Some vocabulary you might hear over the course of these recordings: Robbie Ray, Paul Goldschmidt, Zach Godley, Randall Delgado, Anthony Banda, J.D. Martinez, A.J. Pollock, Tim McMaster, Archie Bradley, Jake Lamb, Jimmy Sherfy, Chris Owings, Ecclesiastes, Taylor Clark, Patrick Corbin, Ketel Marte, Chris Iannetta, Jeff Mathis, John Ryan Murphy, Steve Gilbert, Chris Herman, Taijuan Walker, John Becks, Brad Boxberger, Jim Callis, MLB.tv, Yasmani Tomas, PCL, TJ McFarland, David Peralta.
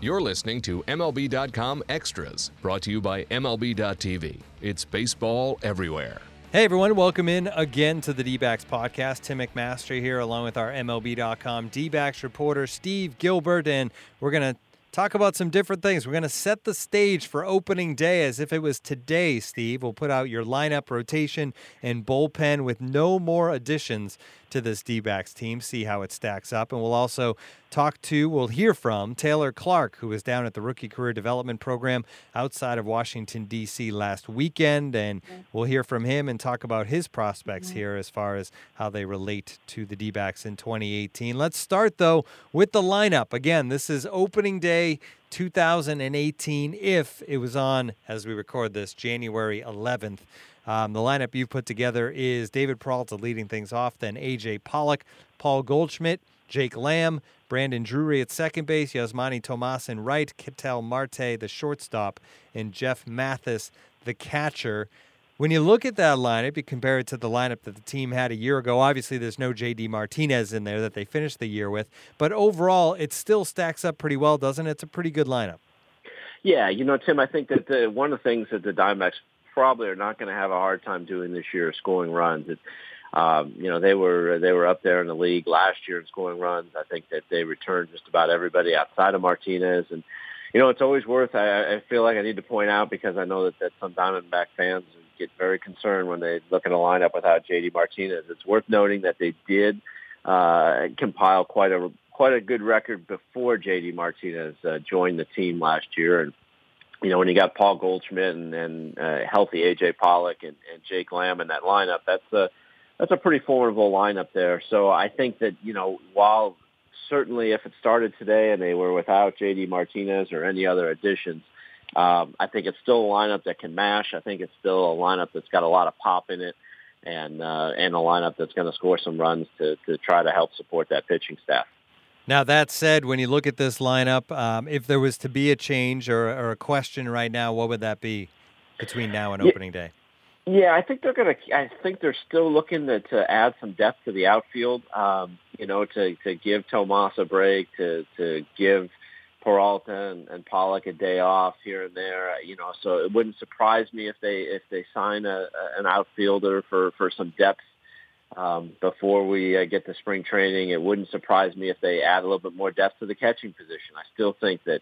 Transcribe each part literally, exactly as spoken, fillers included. You're listening to M L B dot com Extras, brought to you by M L B dot T V. It's baseball everywhere. Hey, everyone. Welcome in again to the D-Backs podcast. Tim McMaster here, along with our M L B dot com D-Backs reporter, Steve Gilbert, and we're going to talk about some different things. We're going to set the stage for opening day as if it was today, Steve. We'll put out your lineup, rotation, and bullpen with no more additions to this D-Backs team, see how it stacks up. And we'll also talk to, we'll hear from Taylor Clark, who was down at the Rookie Career Development Program outside of Washington, D C last weekend. And we'll hear from him and talk about his prospects here as far as how they relate to the D-Backs in twenty eighteen. Let's start, though, with the lineup. Again, this is opening day two thousand eighteen, if it was on, as we record this, January eleventh. Um, the lineup you've put together is David Peralta leading things off, then A J. Pollock, Paul Goldschmidt, Jake Lamb, Brandon Drury at second base, Yasmani Tomas in right, Ketel Marte, the shortstop, and Jeff Mathis, the catcher. When you look at that lineup, you compare it to the lineup that the team had a year ago. Obviously, there's no J D. Martinez in there that they finished the year with, but overall, it still stacks up pretty well, doesn't it? It's a pretty good lineup. Yeah, you know, Tim, I think that the, one of the things that the D-Backs probably are not going to have a hard time doing this year is scoring runs. It, um, you know, they were they were up there in the league last year in scoring runs. I think that they returned just about everybody outside of Martinez, and you know, it's always worth, I, I feel like I need to point out, because I know that, that some Diamondback fans get very concerned when they look at a lineup without J D. Martinez. It's worth noting that they did uh, compile quite a quite a good record before J D. Martinez uh, joined the team last year. And, you know, when you got Paul Goldschmidt and, and uh, healthy A J. Pollock and, and Jake Lamb in that lineup, that's a, that's a pretty formidable lineup there. So I think that, you know, while – certainly, if it started today and they were without J D. Martinez or any other additions, um, I think it's still a lineup that can mash. I think it's still a lineup that's got a lot of pop in it, and uh, and a lineup that's going to score some runs to, to try to help support that pitching staff. Now, that said, when you look at this lineup, um, if there was to be a change or, or a question right now, what would that be between now and opening day? Yeah, I think they're going to. I think they're still looking to, to add some depth to the outfield. Um, you know, to, to give Tomas a break, to to give Peralta and, and Pollock a day off here and there. You know, so it wouldn't surprise me if they if they sign a, a an outfielder for, for some depth um, before we uh, get to spring training. It wouldn't surprise me if they add a little bit more depth to the catching position. I still think that.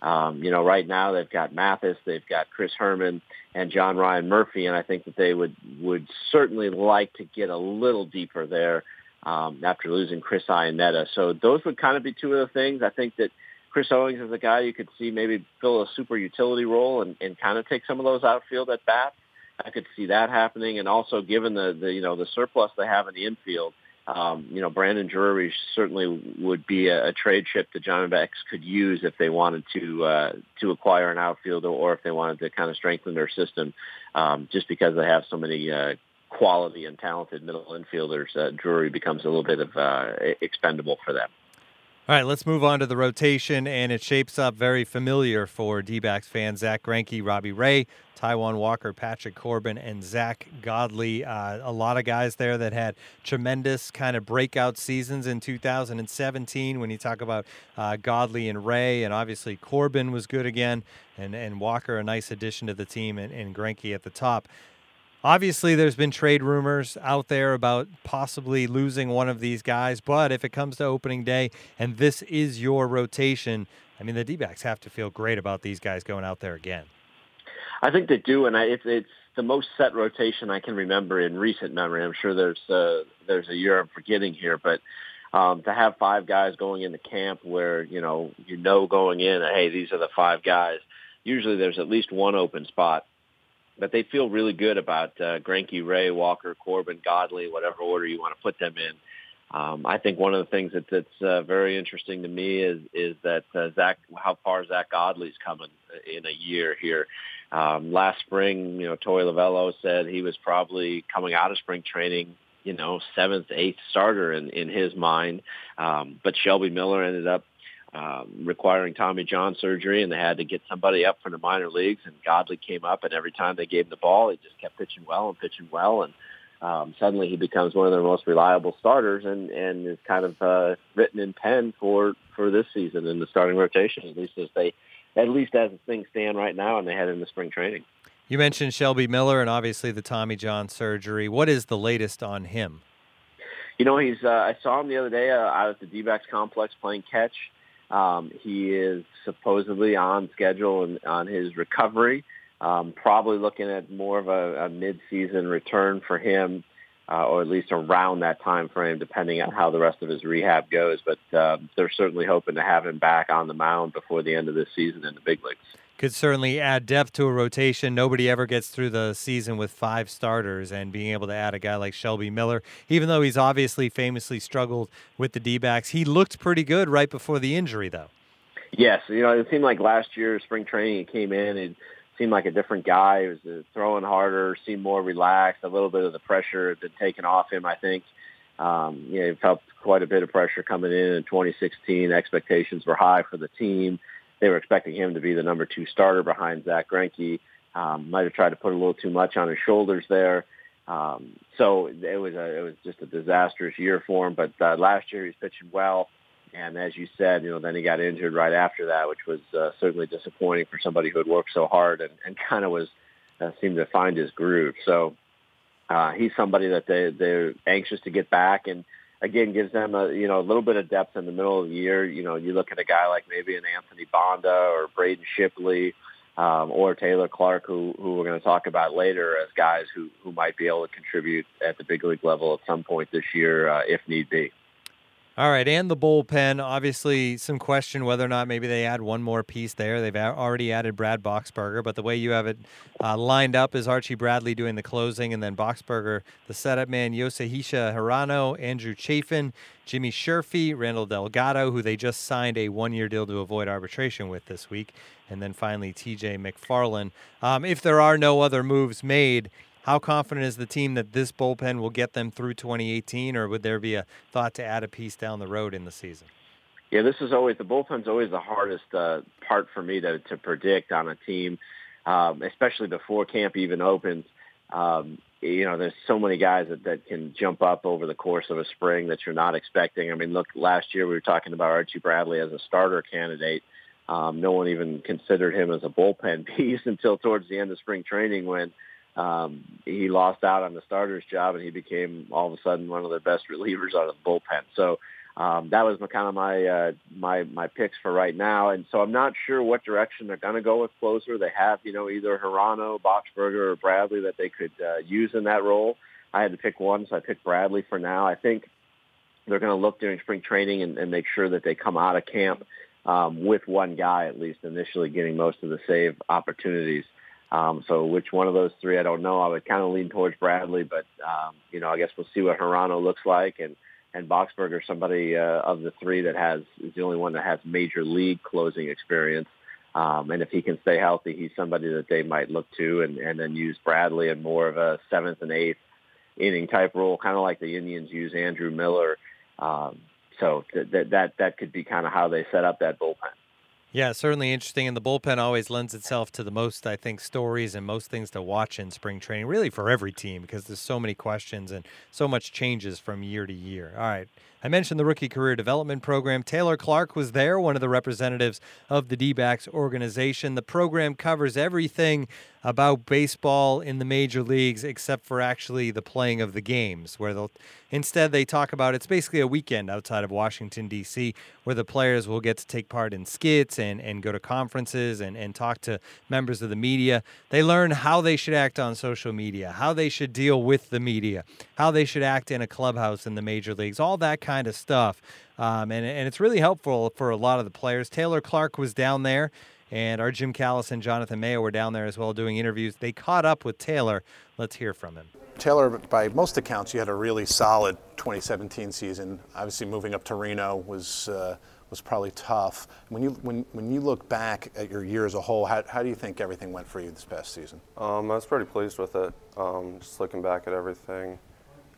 Um, you know, right now they've got Mathis, they've got Chris Herman and John Ryan Murphy, and I think that they would, would certainly like to get a little deeper there um, after losing Chris Iannetta. So those would kind of be two of the things. I think that Chris Owings is a guy you could see maybe fill a super utility role and, and kind of take some of those outfield at bats. I could see that happening, and also given the, the you know the surplus they have in the infield, Um, you know, Brandon Drury certainly would be a, a trade chip that John Becks could use if they wanted to uh, to acquire an outfielder, or if they wanted to kind of strengthen their system, um, just because they have so many uh, quality and talented middle infielders. Uh, Drury becomes a little bit of uh, expendable for them. All right, let's move on to the rotation, and it shapes up very familiar for D-Backs fans. Zach Greinke, Robbie Ray, Taijuan Walker, Patrick Corbin, and Zach Godley. Uh, a lot of guys there that had tremendous kind of breakout seasons in two thousand seventeen when you talk about uh, Godley and Ray, and obviously Corbin was good again, and, and Walker, a nice addition to the team, and, and Greinke at the top. Obviously, there's been trade rumors out there about possibly losing one of these guys, but if it comes to opening day and this is your rotation, I mean, the D-Backs have to feel great about these guys going out there again. I think they do, and I, it's, it's the most set rotation I can remember in recent memory. I'm sure there's uh, there's a year I'm forgetting here, but um, to have five guys going into camp where, you know, you know going in, hey, these are the five guys, usually there's at least one open spot. But they feel really good about uh, Greinke, Ray, Walker, Corbin, Godley, whatever order you want to put them in. Um, I think one of the things that, that's uh, very interesting to me is is that uh, Zach, how far Zach Godley's coming in a year here. Um, last spring, you know, Toy Lovello said he was probably coming out of spring training, you know, seventh, eighth starter in, in his mind. Um, but Shelby Miller ended up Um, requiring Tommy John surgery, and they had to get somebody up from the minor leagues, and Godley came up, and every time they gave him the ball, he just kept pitching well and pitching well, and um, suddenly he becomes one of their most reliable starters and, and is kind of uh, written in pen for, for this season in the starting rotation, at least as they, at least as things stand right now and they head into spring training. You mentioned Shelby Miller and obviously the Tommy John surgery. What is the latest on him? You know, he's. Uh, I saw him the other day uh, out at the D-Backs complex playing catch. Um, he is supposedly on schedule and on his recovery, um, probably looking at more of a, a mid-season return for him, uh, or at least around that time frame, depending on how the rest of his rehab goes. But uh, they're certainly hoping to have him back on the mound before the end of this season in the big leagues. Could certainly add depth to a rotation. Nobody ever gets through the season with five starters, and being able to add a guy like Shelby Miller, even though he's obviously famously struggled with the D-backs, he looked pretty good right before the injury, though. Yes, you know, it seemed like last year, spring training, he came in and seemed like a different guy. He was throwing harder, seemed more relaxed. A little bit of the pressure had been taken off him, I think. Um, you know, he felt quite a bit of pressure coming in in twenty sixteen. Expectations were high for the team. They were expecting him to be the number two starter behind Zach Greinke. Um, might have tried to put a little too much on his shoulders there. Um, so it was a, it was just a disastrous year for him. But uh, last year he was pitching well, and as you said, you know, then he got injured right after that, which was uh, certainly disappointing for somebody who had worked so hard and, and kind of was uh, seemed to find his groove. So uh, he's somebody that they they're anxious to get back and. Again, gives them a you know a little bit of depth in the middle of the year. You know, you look at a guy like maybe an Anthony Banda or Braden Shipley um, or Taylor Clark, who who we're going to talk about later, as guys who who might be able to contribute at the big league level at some point this year, uh, if need be. All right, and the bullpen, obviously some question whether or not maybe they add one more piece there. They've already added Brad Boxberger, but the way you have it uh, lined up is Archie Bradley doing the closing, and then Boxberger, the setup man, Yoshihisa Hirano, Andrew Chafin, Jimmy Sherfy, Randall Delgado, who they just signed a one-year deal to avoid arbitration with this week, and then finally T J McFarland. Um, if there are no other moves made, how confident is the team that this bullpen will get them through twenty eighteen, or would there be a thought to add a piece down the road in the season? Yeah, this is always, the bullpen's always the hardest uh, part for me to, to predict on a team, um, especially before camp even opens. Um, you know, there's so many guys that, that can jump up over the course of a spring that you're not expecting. I mean, look, last year we were talking about Archie Bradley as a starter candidate. Um, no one even considered him as a bullpen piece until towards the end of spring training when Um, he lost out on the starter's job, and he became all of a sudden one of the best relievers out of the bullpen. So um, that was my, kind of my, uh, my my picks for right now. And so I'm not sure what direction they're going to go with closer. They have, you know, either Hirano, Boxberger, or Bradley that they could uh, use in that role. I had to pick one, so I picked Bradley for now. I think they're going to look during spring training and, and make sure that they come out of camp um, with one guy at least initially getting most of the save opportunities. Um, so which one of those three, I don't know. I would kind of lean towards Bradley, but, um, you know, I guess we'll see what Hirano looks like. And, and Boxberger, somebody uh, of the three that has is the only one that has major league closing experience. Um, and if he can stay healthy, he's somebody that they might look to and, and then use Bradley in more of a seventh and eighth inning type role, kind of like the Indians use Andrew Miller. Um, so th- th- that that could be kind of how they set up that bullpen. Yeah, certainly interesting, and the bullpen always lends itself to the most, I think, stories and most things to watch in spring training, really for every team, because there's so many questions and so much changes from year to year. All right, I mentioned the Rookie Career Development Program. Taylor Clark was there, one of the representatives of the D-Backs organization. The program covers everything about baseball in the major leagues except for actually the playing of the games, where they'll instead they talk about it's basically a weekend outside of Washington, D C, where the players will get to take part in skits And, and go to conferences and, and talk to members of the media. They learn how they should act on social media, how they should deal with the media, how they should act in a clubhouse in the major leagues, all that kind of stuff. Um, and, and it's really helpful for a lot of the players. Taylor Clark was down there, and our Jim Callis and Jonathan Mayo were down there as well doing interviews. They caught up with Taylor. Let's hear from him. Taylor, by most accounts, you had a really solid twenty seventeen season. Obviously, moving up to Reno was uh, was probably tough. When you when when you look back at your year as a whole, how how do you think everything went for you this past season? Um, I was pretty pleased with it. Um, just looking back at everything,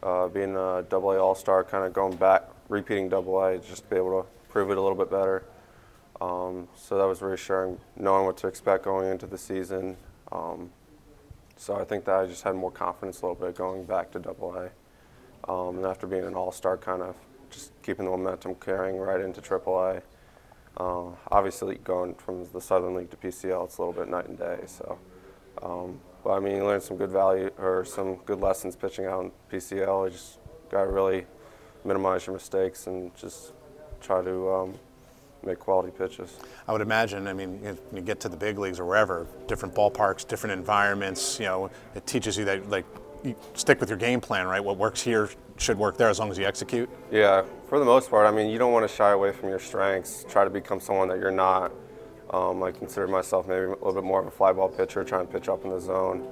uh, being a Double A All-Star, kind of going back, repeating Double A, just to be able to prove it a little bit better. Um, so that was reassuring, knowing what to expect going into the season. Um, So I think that I just had more confidence a little bit going back to Double A. Um, and after being an all-star, kind of just keeping the momentum carrying right into Triple A. Uh, obviously, going from the Southern League to P C L, it's a little bit night and day. So, um, but I mean, you learned some good value or some good lessons pitching out in P C L. You just got to really minimize your mistakes and just try to um, make quality pitches. I would imagine, I mean, when you get to the big leagues or wherever, different ballparks, different environments, you know, it teaches you that, like, you stick with your game plan, right? What works here should work there as long as you execute. Yeah, for the most part, I mean, you don't want to shy away from your strengths, try to become someone that you're not. Um, I consider myself maybe a little bit more of a fly ball pitcher, trying to pitch up in the zone,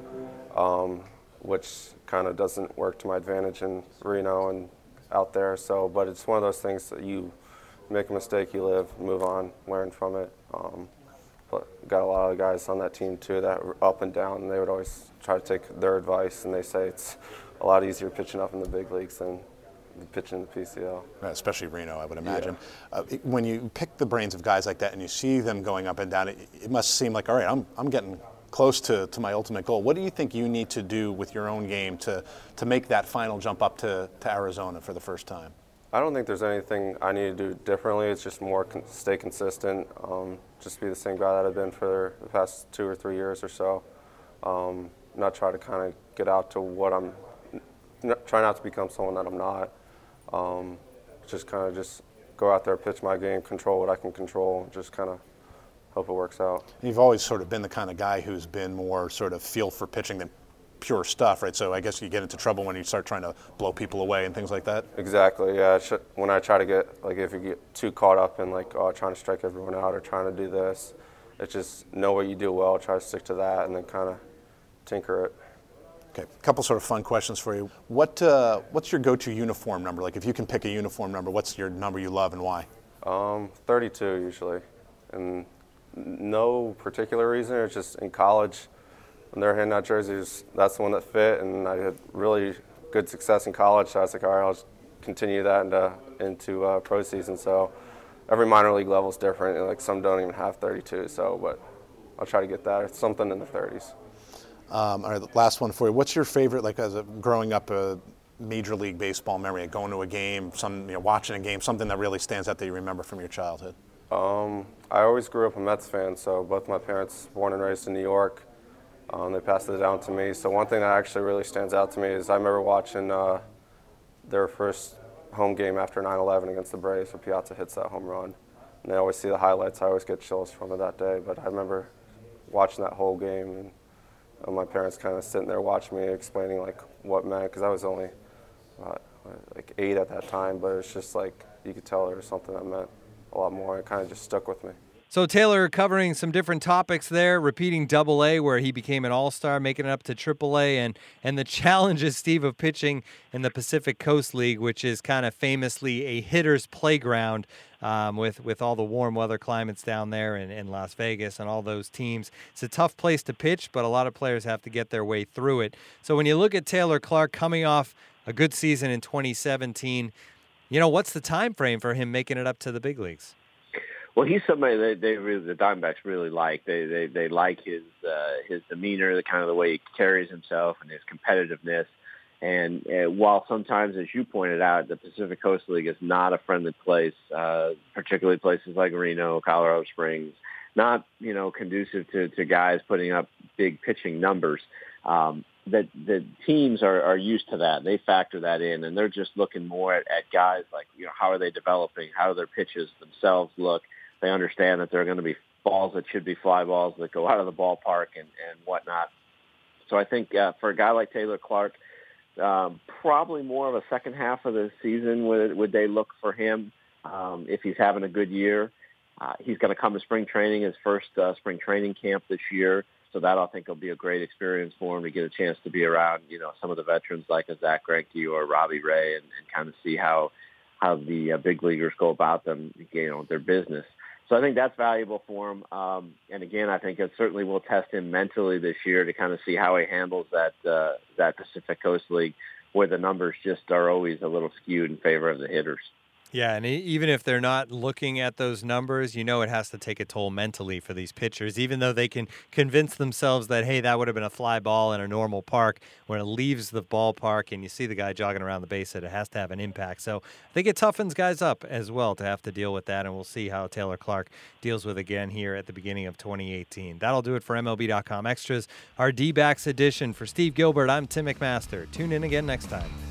um, which kind of doesn't work to my advantage in Reno and out there. So, but it's one of those things that you make a mistake, you live, move on, learn from it. Um, but got a lot of guys on that team too that were up and down, and they would always try to take their advice, and they say it's a lot easier pitching up in the big leagues than pitching the P C L. Especially Reno, I would imagine. Yeah. Uh, when you pick the brains of guys like that and you see them going up and down, it, it must seem like, all right, I'm, I'm getting close to, to my ultimate goal. What do you think you need to do with your own game to, to make that final jump up to, to Arizona for the first time? I don't think there's anything I need to do differently. It's just more con stay consistent, um, just be the same guy that I've been for the past two or three years or so. Um, not try to kind of get out to what I'm, try not to become someone that I'm not. Um, just kind of just go out there, pitch my game, control what I can control, and just kind of hope it works out. And you've always sort of been the kind of guy who's been more sort of feel for pitching than pure stuff, right? So I guess you get into trouble when you start trying to blow people away and things like that? Exactly, yeah. When I try to get, like, if you get too caught up in, like, oh, trying to strike everyone out or trying to do this, it's just know what you do well, try to stick to that, and then kind of tinker it. Okay, a couple sort of fun questions for you. What uh, what's your go-to uniform number? Like, if you can pick a uniform number, what's your number you love and why? Um, thirty-two usually, and no particular reason. It's just in college, when they're handing out jerseys, that's the one that fit, and I had really good success in college. So I was like, all right, I'll continue that into into uh, pro season. So every minor league level is different, and like some don't even have thirty-two. So, but I'll try to get that or something in the thirties. Um, all right, last one for you. What's your favorite, like, as a growing up, a Major League Baseball memory? Like going to a game, some you know, watching a game, something that really stands out that you remember from your childhood? Um, I always grew up a Mets fan, so both my parents born and raised in New York. Um, they passed it down to me. So one thing that actually really stands out to me is I remember watching uh, their first home game after nine eleven against the Braves, where Piazza hits that home run. And I always see the highlights. I always get chills from it that day. But I remember watching that whole game. And, Uh, my parents kind of sitting there watching me, explaining like what meant, because I was only uh, like eight at that time, but it's just like you could tell there was something that meant a lot more. It kind of just stuck with me. So Taylor covering some different topics there, repeating Double A where he became an all-star, making it up to Triple A, and and the challenges, Steve, of pitching in the Pacific Coast League, which is kind of famously a hitter's playground um, with with all the warm weather climates down there in, in Las Vegas and all those teams. It's a tough place to pitch, but a lot of players have to get their way through it. So when you look at Taylor Clark coming off a good season in twenty seventeen, you know, what's the time frame for him making it up to the big leagues? Well, he's somebody that they really, the Diamondbacks really like. They they they like his uh, his demeanor, the kind of the way he carries himself, and his competitiveness. And uh, while sometimes, as you pointed out, the Pacific Coast League is not a friendly place, uh, particularly places like Reno, Colorado Springs, not you know conducive to, to guys putting up big pitching numbers. Um, that the teams are, are used to that. They factor that in, and they're just looking more at, at guys like you know how are they developing, how do their pitches themselves look. They understand that there are going to be balls that should be fly balls that go out of the ballpark and, and whatnot. So I think uh, for a guy like Taylor Clark, um, probably more of a second half of the season would, would they look for him um, if he's having a good year. Uh, he's going to come to spring training, his first uh, spring training camp this year. So that, I think, will be a great experience for him to get a chance to be around, you know, some of the veterans like a Zach Greinke or Robbie Ray and, and kind of see how, how the uh, big leaguers go about them, you know, their business. So I think that's valuable for him. Um, and, again, I think it certainly will test him mentally this year to kind of see how he handles that uh, that Pacific Coast League, where the numbers just are always a little skewed in favor of the hitters. Yeah, and even if they're not looking at those numbers, you know it has to take a toll mentally for these pitchers, even though they can convince themselves that, hey, that would have been a fly ball in a normal park. When it leaves the ballpark and you see the guy jogging around the base, it has to have an impact. So I think it toughens guys up as well to have to deal with that, and we'll see how Taylor Clark deals with again here at the beginning of twenty eighteen. That'll do it for M L B dot com Extras, our D-Backs edition. For Steve Gilbert, I'm Tim McMaster. Tune in again next time.